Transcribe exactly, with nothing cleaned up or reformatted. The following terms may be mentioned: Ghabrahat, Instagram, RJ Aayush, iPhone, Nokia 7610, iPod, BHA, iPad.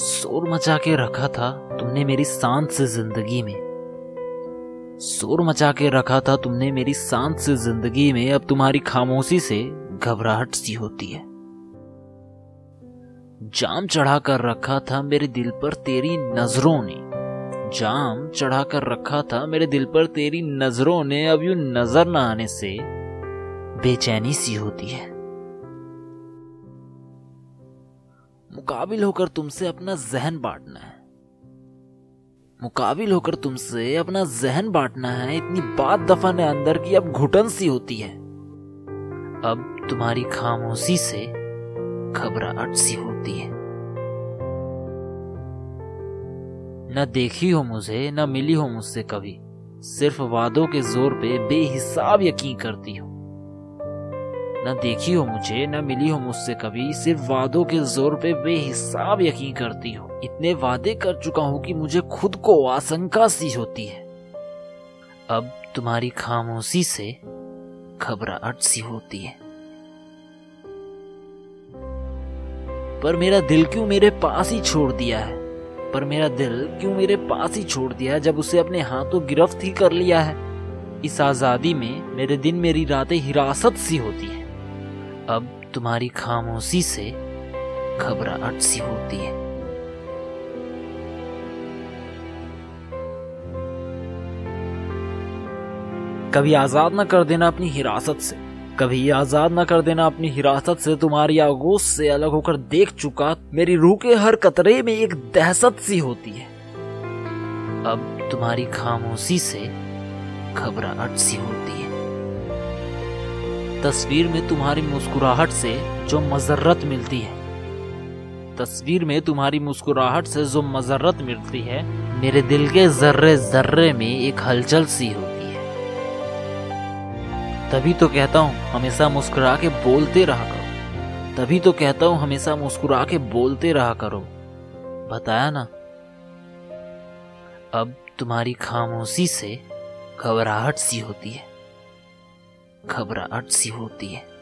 शोर मचा के रखा था तुमने मेरी सांस से जिंदगी में, शोर मचा के रखा था तुमने मेरी सांस से जिंदगी में, अब तुम्हारी खामोशी से घबराहट सी होती है। जाम चढ़ा कर रखा था मेरे दिल पर तेरी नजरों ने, जाम चढ़ा कर रखा था मेरे दिल पर तेरी नजरों ने, अब यूं नजर ना आने से बेचैनी सी होती है। मुकाबिल होकर तुमसे अपना जहन बांटना है, मुकाबिल होकर तुमसे अपना जहन बांटना है, इतनी बात दफा ने अंदर की अब घुटन सी होती है, अब तुम्हारी खामोशी से घबराहट सी होती है। न देखी हो मुझे, न मिली हो मुझसे कभी, सिर्फ वादों के जोर पे बेहिसाब यकीन करती हो। न देखी हो मुझे, न मिली हो मुझसे कभी, सिर्फ वादों के जोर पे बेहिसाब यकीन करती हो। इतने वादे कर चुका हूं कि मुझे खुद को आशंका सी होती है, अब तुम्हारी खामोशी से घबराहट सी होती है। पर मेरा दिल क्यों मेरे पास ही छोड़ दिया है, पर मेरा दिल क्यों मेरे पास ही छोड़ दिया है, जब उसे अपने हाथों गिरफ्त ही कर लिया है। इस आजादी में मेरे दिन मेरी रातें हिरासत सी होती है, अब तुम्हारी खामोशी से घबराहट सी होती है। कभी आजाद ना कर देना अपनी हिरासत से, कभी आजाद ना कर देना अपनी हिरासत से, तुम्हारी आगोश से अलग होकर देख चुका, मेरी रूह के हर कतरे में एक दहशत सी होती है, अब तुम्हारी खामोशी से घबराहट सी होती है। तस्वीर में तुम्हारी मुस्कुराहट से जो मजरत मिलती है, तस्वीर में तुम्हारी मुस्कुराहट से जो मजरत मिलती है, मेरे दिल के जर्रे जर्रे में एक हलचल सी होती है। तभी तो कहता हूँ हमेशा मुस्कुरा के बोलते रहा करो, तभी तो कहता हूँ हमेशा मुस्कुरा के बोलते रहा करो, बताया ना, अब तुम्हारी खामोशी से घबराहट सी होती है, घबराहट सी होती है।